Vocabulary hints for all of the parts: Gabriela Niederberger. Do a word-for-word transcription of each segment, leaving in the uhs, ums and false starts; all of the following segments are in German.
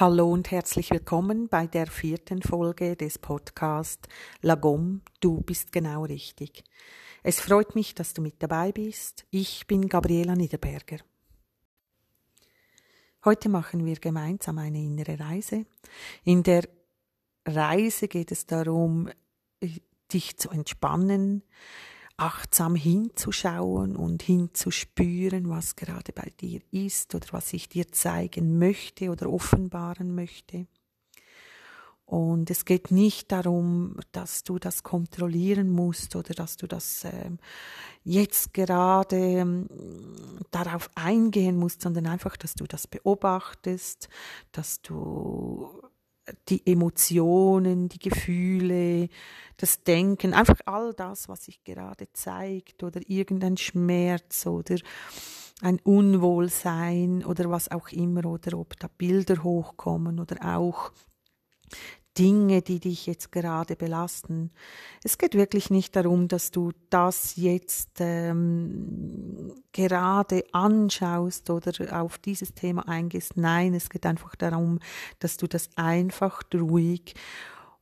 Hallo und herzlich willkommen bei der vierten Folge des Podcasts Lagom, du bist genau richtig. Es freut mich, dass du mit dabei bist. Ich bin Gabriela Niederberger. Heute machen wir gemeinsam eine innere Reise. In der Reise geht es darum, dich zu entspannen, achtsam hinzuschauen und hinzuspüren, was gerade bei dir ist oder was ich dir zeigen möchte oder offenbaren möchte. Und es geht nicht darum, dass du das kontrollieren musst oder dass du das äh, jetzt gerade äh, darauf eingehen musst, sondern einfach, dass du das beobachtest, dass du die Emotionen, die Gefühle, das Denken, einfach all das, was sich gerade zeigt oder irgendein Schmerz oder ein Unwohlsein oder was auch immer oder ob da Bilder hochkommen oder auch Dinge, die dich jetzt gerade belasten. Es geht wirklich nicht darum, dass du das jetzt ähm, gerade anschaust oder auf dieses Thema eingehst. Nein, es geht einfach darum, dass du das einfach ruhig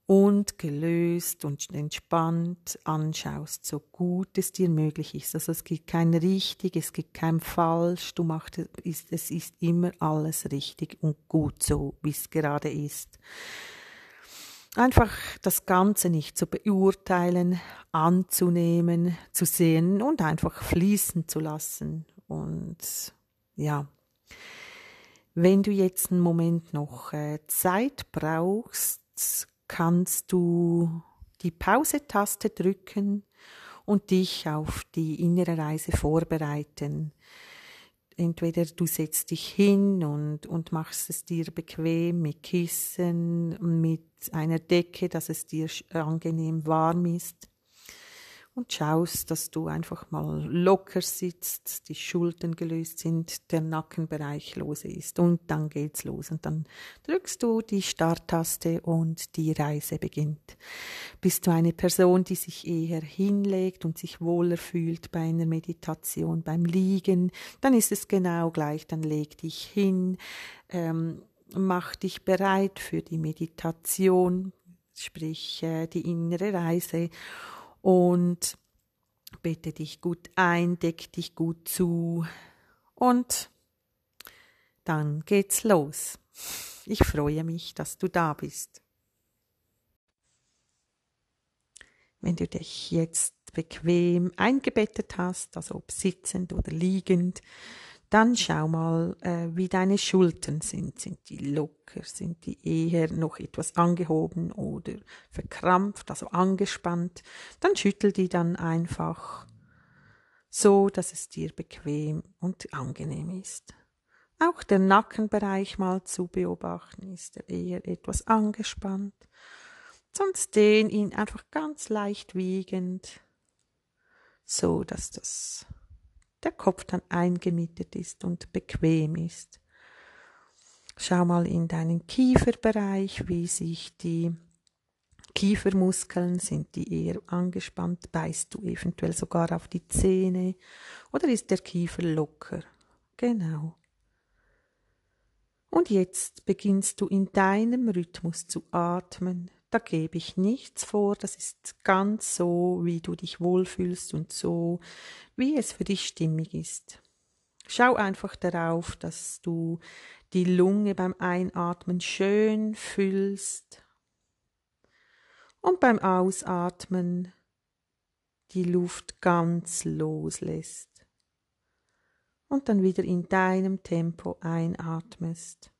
und gelöst und entspannt anschaust, so gut es dir möglich ist. Also es gibt kein richtig, es gibt kein falsch, du machst, es ist immer alles richtig und gut so, wie es gerade ist. Einfach das Ganze nicht zu beurteilen, anzunehmen, zu sehen und einfach fließen zu lassen. Und ja, wenn du jetzt einen Moment noch Zeit brauchst, kannst du die Pause-Taste drücken und dich auf die innere Reise vorbereiten. Entweder du setzt dich hin und, und machst es dir bequem mit Kissen, mit einer Decke, dass es dir angenehm warm ist und schaust, dass du einfach mal locker sitzt, die Schultern gelöst sind, der Nackenbereich lose ist und dann geht's los. Und dann drückst du die Starttaste und die Reise beginnt. Bist du eine Person, die sich eher hinlegt und sich wohler fühlt bei einer Meditation, beim Liegen, dann ist es genau gleich, dann leg dich hin, ähm, mach dich bereit für die Meditation, sprich äh, die innere Reise, und bete dich gut ein, deck dich gut zu und dann geht's los. Ich freue mich, dass du da bist. Wenn du dich jetzt bequem eingebettet hast, also ob sitzend oder liegend, dann schau mal, äh, wie deine Schultern sind. Sind die locker? Sind die eher noch etwas angehoben oder verkrampft, also angespannt? Dann schüttel die dann einfach so, dass es dir bequem und angenehm ist. Auch der Nackenbereich mal zu beobachten, ist er eher etwas angespannt. Sonst dehn ihn einfach ganz leicht wiegend, so dass das der Kopf dann eingemietet ist und bequem ist. Schau mal in deinen Kieferbereich, wie sich die Kiefermuskeln, sind die eher angespannt, beißt du eventuell sogar auf die Zähne oder ist der Kiefer locker? Genau. Und jetzt beginnst du in deinem Rhythmus zu atmen. Da gebe ich nichts vor, das ist ganz so, wie du dich wohlfühlst und so, wie es für dich stimmig ist. Schau einfach darauf, dass du die Lunge beim Einatmen schön füllst und beim Ausatmen die Luft ganz loslässt und dann wieder in deinem Tempo einatmest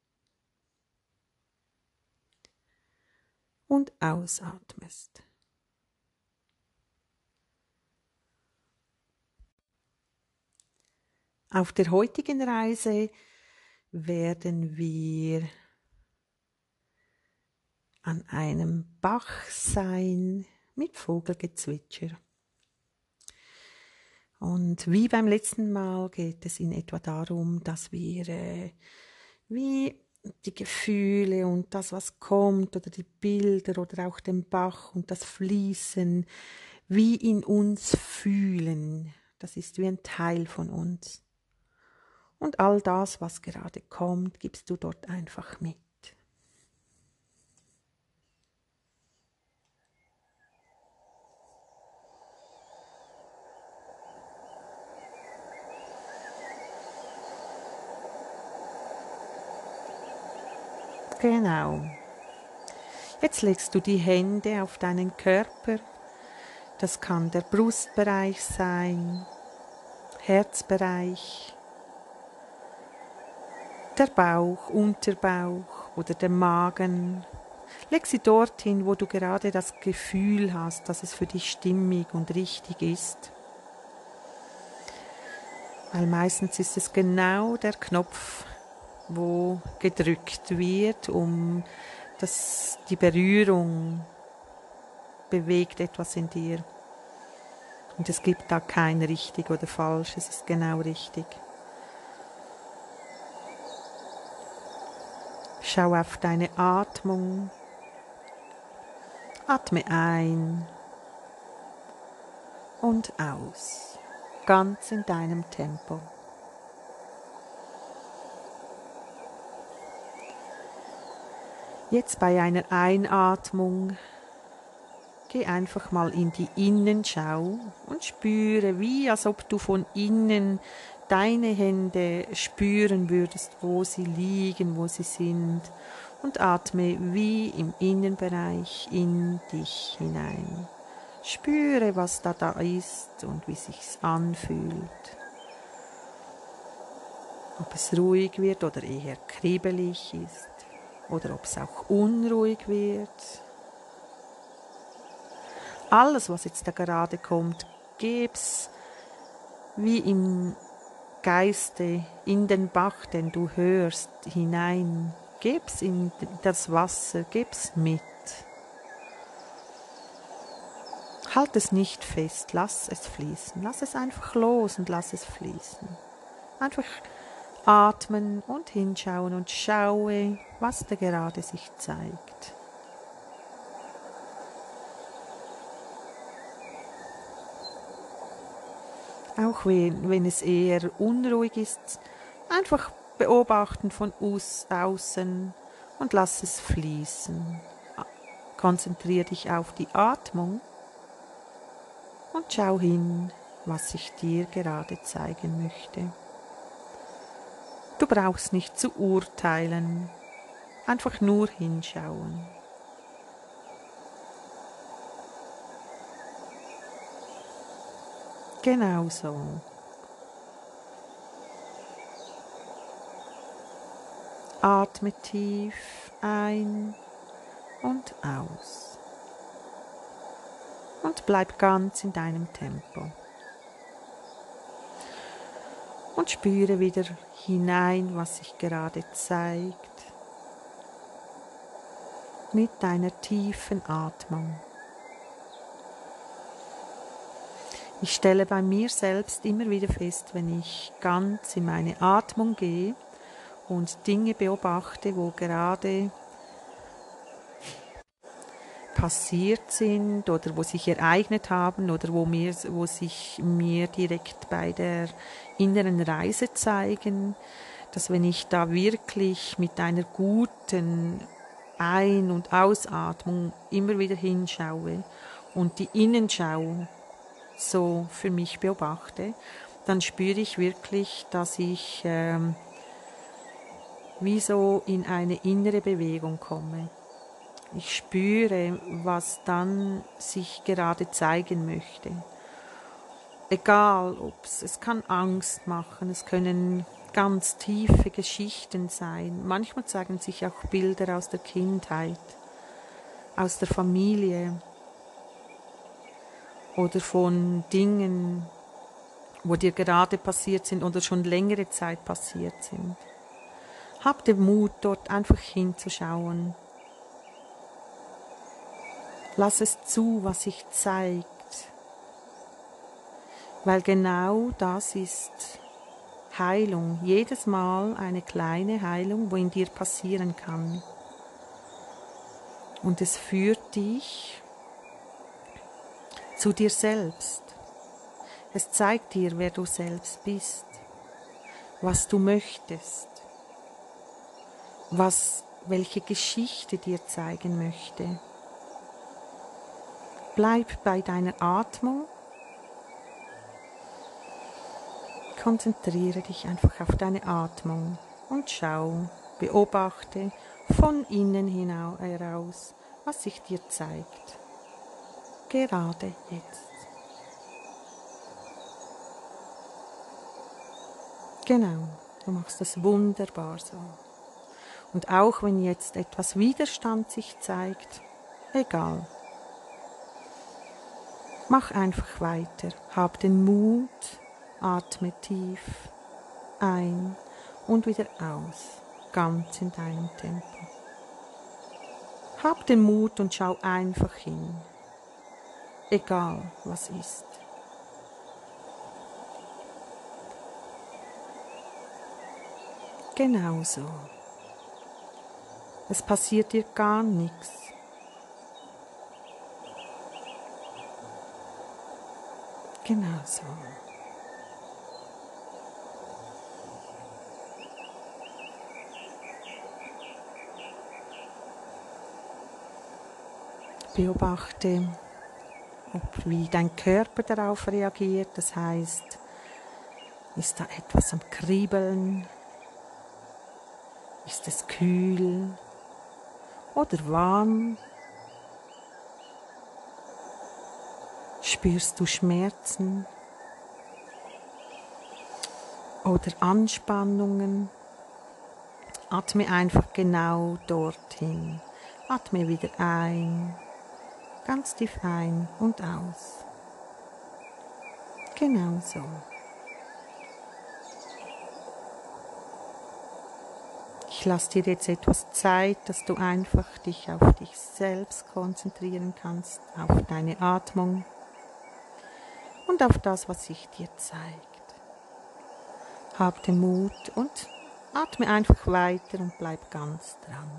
und ausatmest. Auf der heutigen Reise werden wir an einem Bach sein mit Vogelgezwitscher. Und wie beim letzten Mal geht es in etwa darum, dass wir äh, wie die Gefühle und das, was kommt, oder die Bilder oder auch den Bach und das Fließen, wie in uns fühlen. Das ist wie ein Teil von uns. Und all das, was gerade kommt, gibst du dort einfach mit. Genau. Jetzt legst du die Hände auf deinen Körper. Das kann der Brustbereich sein, Herzbereich, der Bauch, Unterbauch oder der Magen. Leg sie dorthin, wo du gerade das Gefühl hast, dass es für dich stimmig und richtig ist. Weil meistens ist es genau der Knopf, wo gedrückt wird, um dass die Berührung bewegt etwas in dir. Und es gibt da kein richtig oder falsch, es ist genau richtig. Schau auf deine Atmung. Atme ein und aus, ganz in deinem Tempo. Jetzt bei einer Einatmung geh einfach mal in die Innenschau und spüre, wie als ob du von innen deine Hände spüren würdest, wo sie liegen, wo sie sind, und atme wie im Innenbereich in dich hinein. Spüre, was da da ist und wie sich's anfühlt. Ob es ruhig wird oder eher kribbelig ist oder ob es auch unruhig wird. Alles, was jetzt da gerade kommt, geb's wie im Geiste, in den Bach, den du hörst, hinein. Geb's in das Wasser, geb's mit. Halt es nicht fest, lass es fließen. Lass es einfach los und lass es fließen. Einfach atmen und hinschauen und schaue, was da gerade sich zeigt. Auch wenn, wenn es eher unruhig ist, einfach beobachten von außen und lass es fließen. Konzentriere dich auf die Atmung und schau hin, was ich dir gerade zeigen möchte. Du brauchst nicht zu urteilen, einfach nur hinschauen. Genau so. Atme tief ein und aus. Und bleib ganz in deinem Tempo. Und spüre wieder hinein, was sich gerade zeigt. Mit deiner tiefen Atmung. Ich stelle bei mir selbst immer wieder fest, wenn ich ganz in meine Atmung gehe und Dinge beobachte, wo gerade passiert sind oder wo sich ereignet haben oder wo, mir, wo sich mir direkt bei der inneren Reise zeigen, dass wenn ich da wirklich mit einer guten Ein- und Ausatmung immer wieder hinschaue und die Innenschau so für mich beobachte, dann spüre ich wirklich, dass ich ähm, wie so in eine innere Bewegung komme. Ich spüre, was dann sich gerade zeigen möchte. Egal, ob's, es kann Angst machen, es können ganz tiefe Geschichten sein. Manchmal zeigen sich auch Bilder aus der Kindheit, aus der Familie, oder von Dingen, wo dir gerade passiert sind oder schon längere Zeit passiert sind. Hab den Mut, dort einfach hinzuschauen. Lass es zu, was sich zeigt. Weil genau das ist Heilung. Jedes Mal eine kleine Heilung, wo in dir passieren kann. Und es führt dich zu dir selbst. Es zeigt dir, wer du selbst bist, was du möchtest, was, welche Geschichte dir zeigen möchte. Bleib bei deiner Atmung. Konzentriere dich einfach auf deine Atmung und schau, beobachte von innen heraus, was sich dir zeigt, gerade jetzt. Genau, du machst das wunderbar so. Und auch wenn jetzt etwas Widerstand sich zeigt, egal. Mach einfach weiter, hab den Mut, atme tief ein und wieder aus, ganz in deinem Tempo. Hab den Mut und schau einfach hin, egal was ist. Genauso. Es passiert dir gar nichts. Genauso. Beobachte, ob wie dein Körper darauf reagiert. Das heißt, ist da etwas am Kribbeln? Ist es kühl oder warm? Spürst du Schmerzen oder Anspannungen? Atme einfach genau dorthin. Atme wieder ein, ganz tief ein und aus. Genau so. Ich lasse dir jetzt etwas Zeit, dass du einfach dich auf dich selbst konzentrieren kannst, auf deine Atmung und auf das, was sich dir zeigt. Hab den Mut und atme einfach weiter und bleib ganz dran.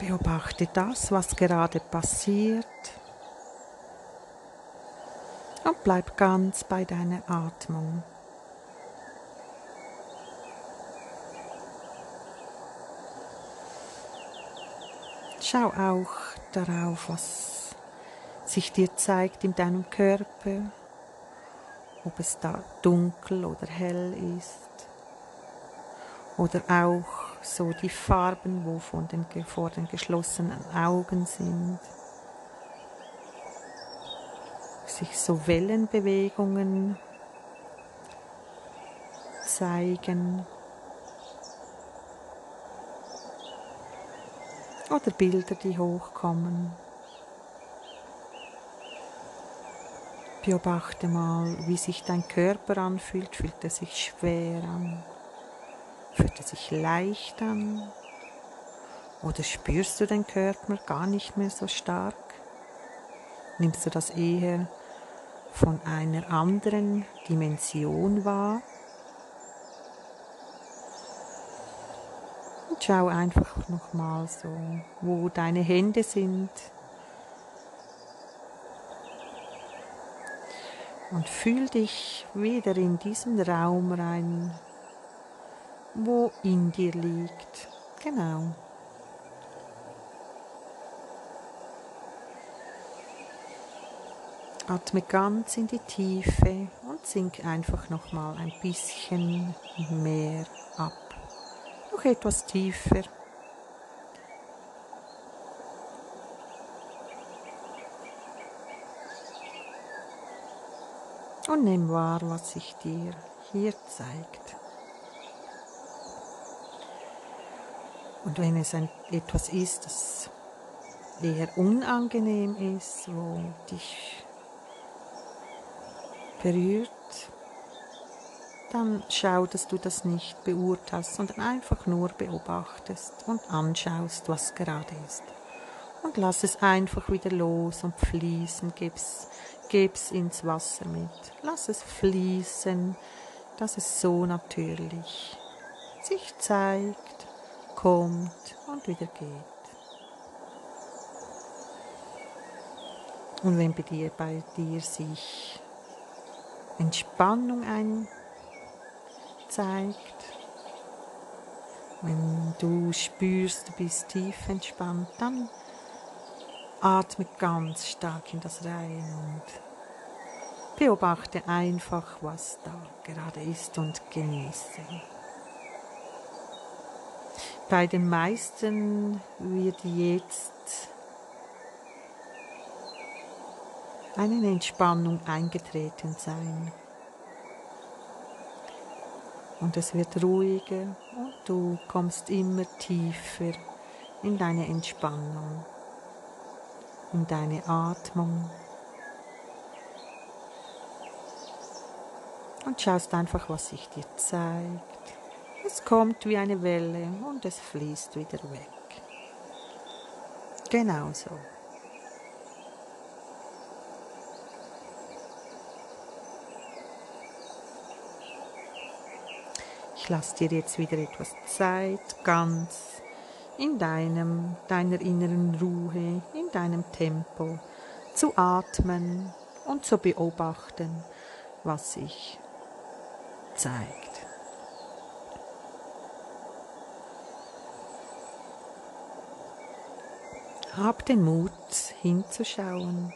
Beobachte das, was gerade passiert, und bleib ganz bei deiner Atmung. Schau auch darauf, was sich dir zeigt in deinem Körper, ob es da dunkel oder hell ist, oder auch so die Farben, wo von den, vor den geschlossenen Augen sind, sich so Wellenbewegungen zeigen oder Bilder, die hochkommen. Beobachte mal, wie sich dein Körper anfühlt. Fühlt er sich schwer an? Fühlt es sich leicht an? Oder spürst du den Körper gar nicht mehr so stark? Nimmst du das eher von einer anderen Dimension wahr? Und schau einfach nochmal so, wo deine Hände sind. Und fühl dich wieder in diesen Raum rein, wo in dir liegt. Genau. Atme ganz in die Tiefe und sink einfach nochmal ein bisschen mehr ab. Noch etwas tiefer. Und nimm wahr, was sich dir hier zeigt. Und wenn es ein, etwas ist, das eher unangenehm ist, wo dich berührt, dann schau, dass du das nicht beurteilst, sondern einfach nur beobachtest und anschaust, was gerade ist. Und lass es einfach wieder los und fließen, gib's, gib's ins Wasser mit. Lass es fließen, dass es so natürlich sich zeigt, kommt und wieder geht. Und wenn bei dir, bei dir sich Entspannung einzeigt, wenn du spürst, du bist tief entspannt, dann atme ganz stark in das rein und beobachte einfach, was da gerade ist und genieße. Bei den meisten wird jetzt eine Entspannung eingetreten sein. Und es wird ruhiger und du kommst immer tiefer in deine Entspannung, in deine Atmung. Und schaust einfach, was sich dir zeigt. Es kommt wie eine Welle und es fließt wieder weg. Genauso. Lass dir jetzt wieder etwas Zeit, ganz in deinem, deiner inneren Ruhe, in deinem Tempo zu atmen und zu beobachten, was sich zeigt. Hab den Mut hinzuschauen,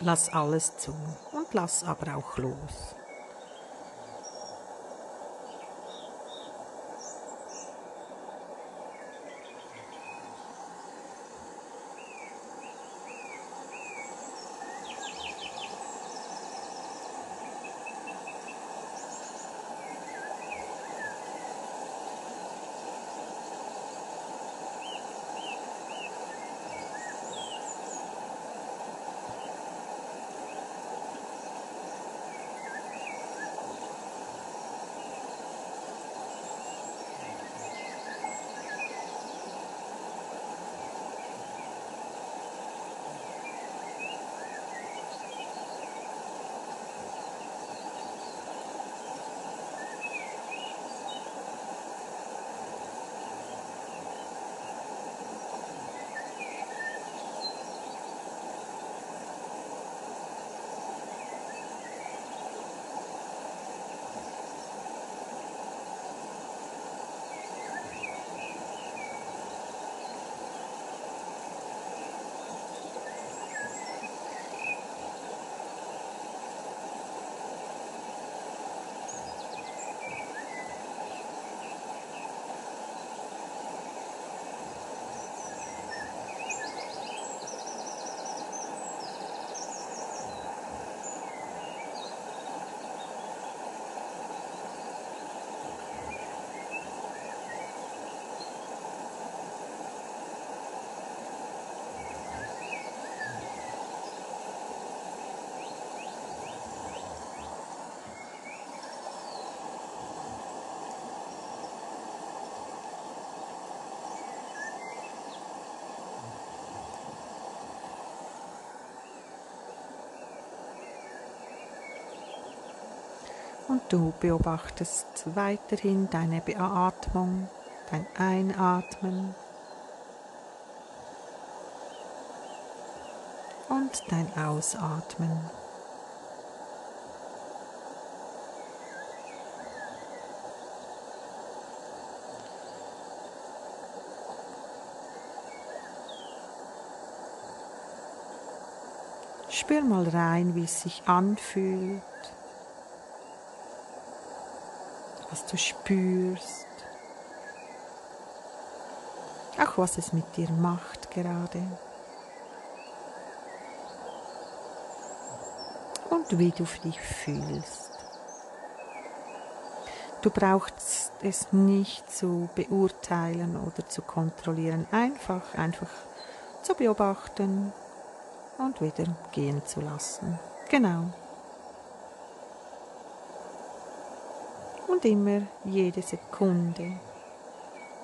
lass alles zu und lass aber auch los. Und du beobachtest weiterhin deine Beatmung beim Einatmen und dein Ausatmen. Spür mal rein, wie es sich anfühlt, was du spürst, auch was es mit dir macht gerade und wie du dich fühlst. Du brauchst es nicht zu beurteilen oder zu kontrollieren, einfach, einfach zu beobachten und wieder gehen zu lassen. Genau. Und immer jede Sekunde,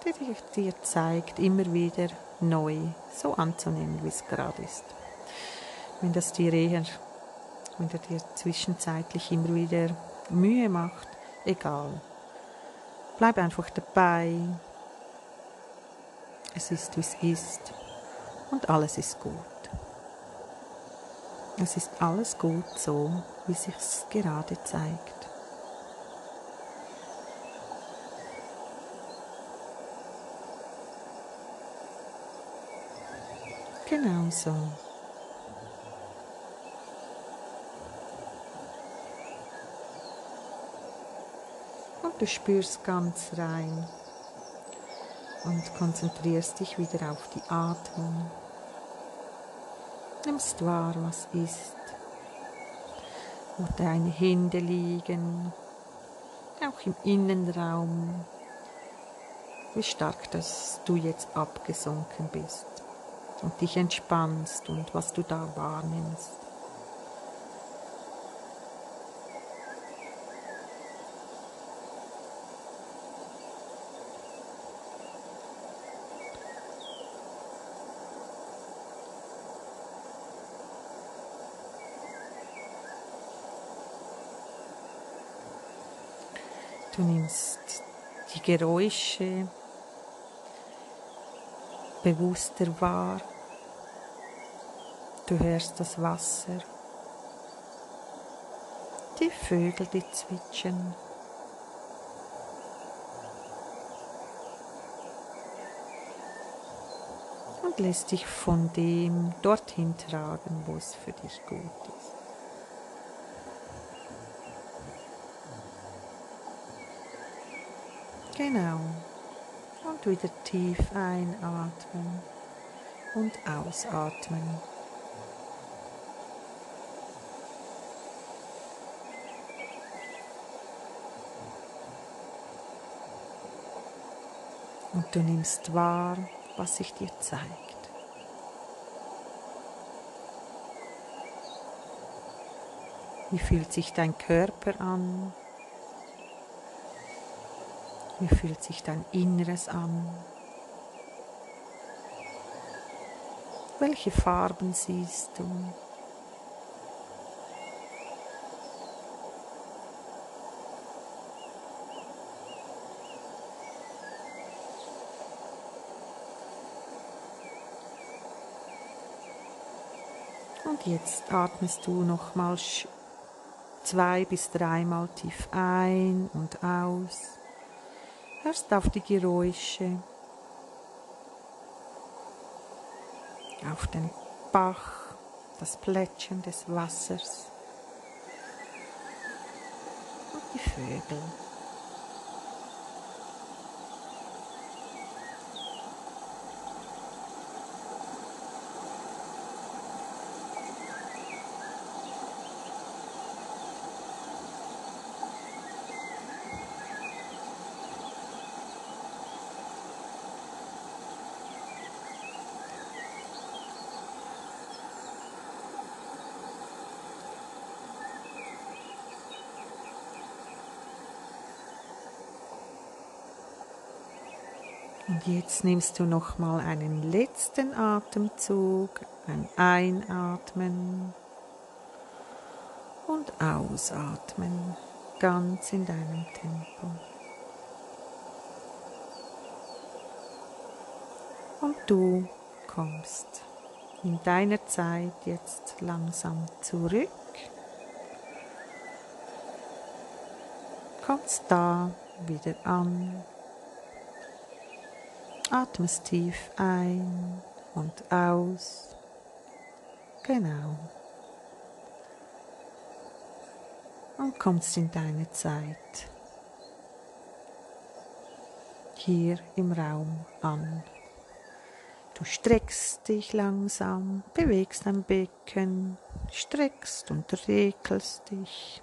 die dir zeigt, immer wieder neu so anzunehmen, wie es gerade ist. Wenn das dir eher, wenn du dir zwischenzeitlich immer wieder Mühe macht, egal. Bleib einfach dabei. Es ist, wie es ist. Und alles ist gut. Es ist alles gut so, wie es sich gerade zeigt. Genau so. Und du spürst ganz rein und konzentrierst dich wieder auf die Atmung. Nimmst wahr, was ist, wo deine Hände liegen, auch im Innenraum, wie stark, dass du jetzt abgesunken bist und dich entspannst und was du da wahrnimmst. Du nimmst die Geräusche bewusster wahr. Du hörst das Wasser, die Vögel, die zwitschern. Und lässt dich von dem dorthin tragen, wo es für dich gut ist. Genau. Und wieder tief einatmen und ausatmen. Und du nimmst wahr, was sich dir zeigt. Wie fühlt sich dein Körper an? Wie fühlt sich dein Inneres an? Welche Farben siehst du? Und jetzt atmest du nochmal zwei bis dreimal tief ein und aus. Hörst auf die Geräusche, auf den Bach, das Plätschern des Wassers und die Vögel. Und jetzt nimmst du nochmal einen letzten Atemzug, ein Einatmen und Ausatmen, ganz in deinem Tempo. und du kommst in deiner Zeit jetzt langsam zurück, kommst da wieder an, atmest tief ein und aus, genau, und kommst in deine Zeit hier im Raum an. Du streckst dich langsam, bewegst dein Becken, streckst und regelst dich.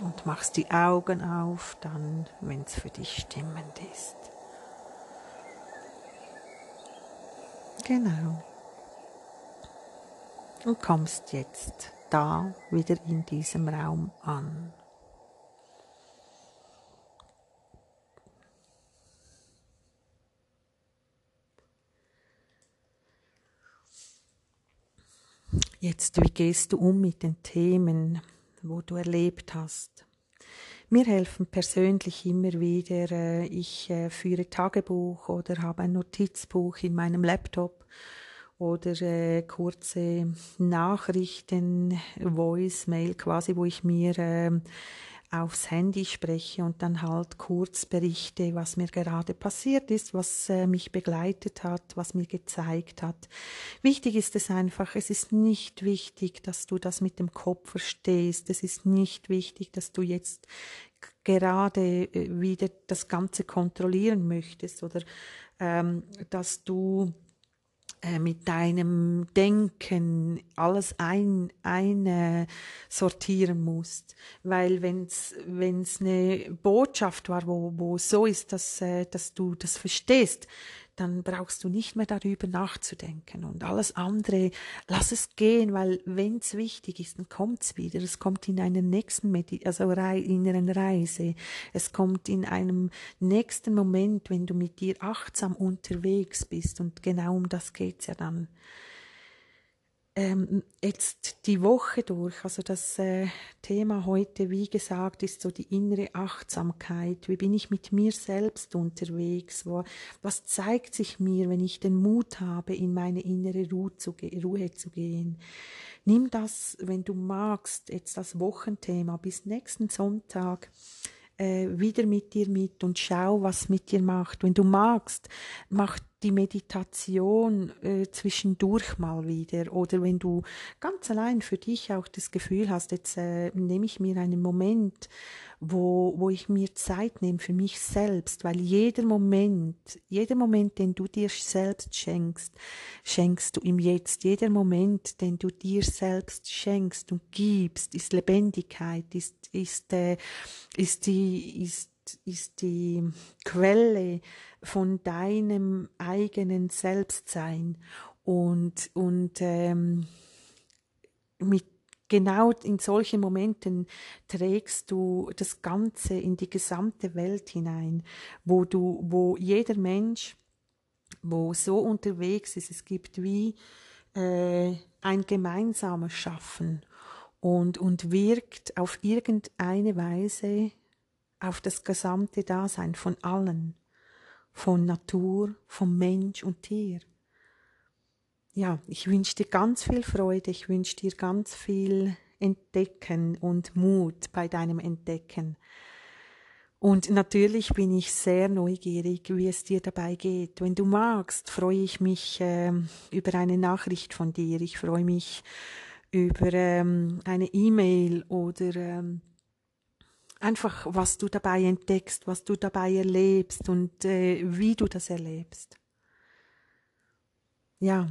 Und machst die Augen auf, dann, wenn es für dich stimmend ist. Genau. Und kommst jetzt da wieder in diesem Raum an. Jetzt, wie gehst du um mit den Themen, wo du erlebt hast? Mir helfen persönlich immer wieder, ich führe Tagebuch oder habe ein Notizbuch in meinem Laptop oder kurze Nachrichten, Voicemail quasi, wo ich mir aufs Handy spreche und dann halt kurz berichte, was mir gerade passiert ist, was äh, mich begleitet hat, was mir gezeigt hat. Wichtig ist es einfach, es ist nicht wichtig, dass du das mit dem Kopf verstehst, es ist nicht wichtig, dass du jetzt gerade äh, wieder das Ganze kontrollieren möchtest oder ähm, dass du mit deinem Denken alles ein, ein äh, sortieren musst, weil wenn's wenn's eine Botschaft war, wo wo so ist, dass äh, dass du das verstehst, dann brauchst du nicht mehr darüber nachzudenken und alles andere lass es gehen, weil wenn's wichtig ist, dann kommt's wieder. Es kommt in einer nächsten Medi- also Re- inneren Reise. Es kommt in einem nächsten Moment, wenn du mit dir achtsam unterwegs bist, und genau um das geht's ja dann. Ähm, jetzt die Woche durch, also das äh, Thema heute, wie gesagt, ist so die innere Achtsamkeit. Wie bin ich mit mir selbst unterwegs? Wo, was zeigt sich mir, wenn ich den Mut habe, in meine innere Ruhe zu, ge- Ruhe zu gehen? Nimm das, wenn du magst, jetzt das Wochenthema bis nächsten Sonntag äh, wieder mit dir mit und schau, was mit dir macht. Wenn du magst, mach die Meditation äh, zwischendurch mal wieder, oder wenn du ganz allein für dich auch das Gefühl hast, jetzt äh, nehme ich mir einen Moment, wo, wo ich mir Zeit nehme für mich selbst, weil jeder Moment, jeder Moment, den du dir selbst schenkst, schenkst du im Jetzt, jeder Moment, den du dir selbst schenkst und gibst, ist Lebendigkeit, ist, ist, äh, ist die, ist ist die Quelle von deinem eigenen Selbstsein, und, und ähm, mit, genau in solchen Momenten trägst du das Ganze in die gesamte Welt hinein, wo, du, wo jeder Mensch, wo so unterwegs ist, es gibt wie äh, ein gemeinsames Schaffen und, und wirkt auf irgendeine Weise auf das gesamte Dasein von allen, von Natur, von Mensch und Tier. Ja, ich wünsche dir ganz viel Freude, ich wünsche dir ganz viel Entdecken und Mut bei deinem Entdecken. Und natürlich bin ich sehr neugierig, wie es dir dabei geht. Wenn du magst, freue ich mich äh, über eine Nachricht von dir. Ich freue mich über ähm, eine E-Mail oder ähm, einfach, was du dabei entdeckst, was du dabei erlebst und äh, wie du das erlebst. Ja.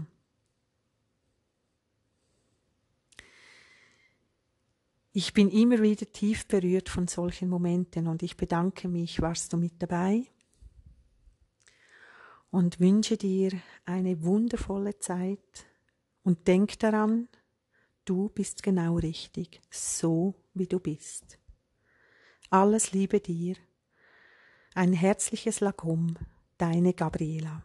Ich bin immer wieder tief berührt von solchen Momenten und ich bedanke mich, warst du mit dabei? Und wünsche dir eine wundervolle Zeit und denk daran, du bist genau richtig, so wie du bist. Alles Liebe dir. Ein herzliches Lakom, deine Gabriela.